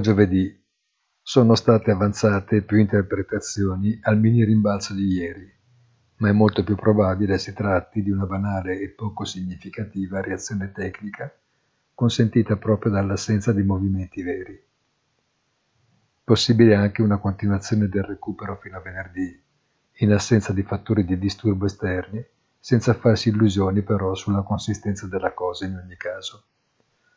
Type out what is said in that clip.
primo giovedì sono state avanzate più interpretazioni al mini rimbalzo di ieri, ma è molto più probabile si tratti di una banale e poco significativa reazione tecnica consentita proprio dall'assenza di movimenti veri. Possibile anche una continuazione del recupero fino a venerdì, in assenza di fattori di disturbo esterni, senza farsi illusioni però sulla consistenza della cosa in ogni caso.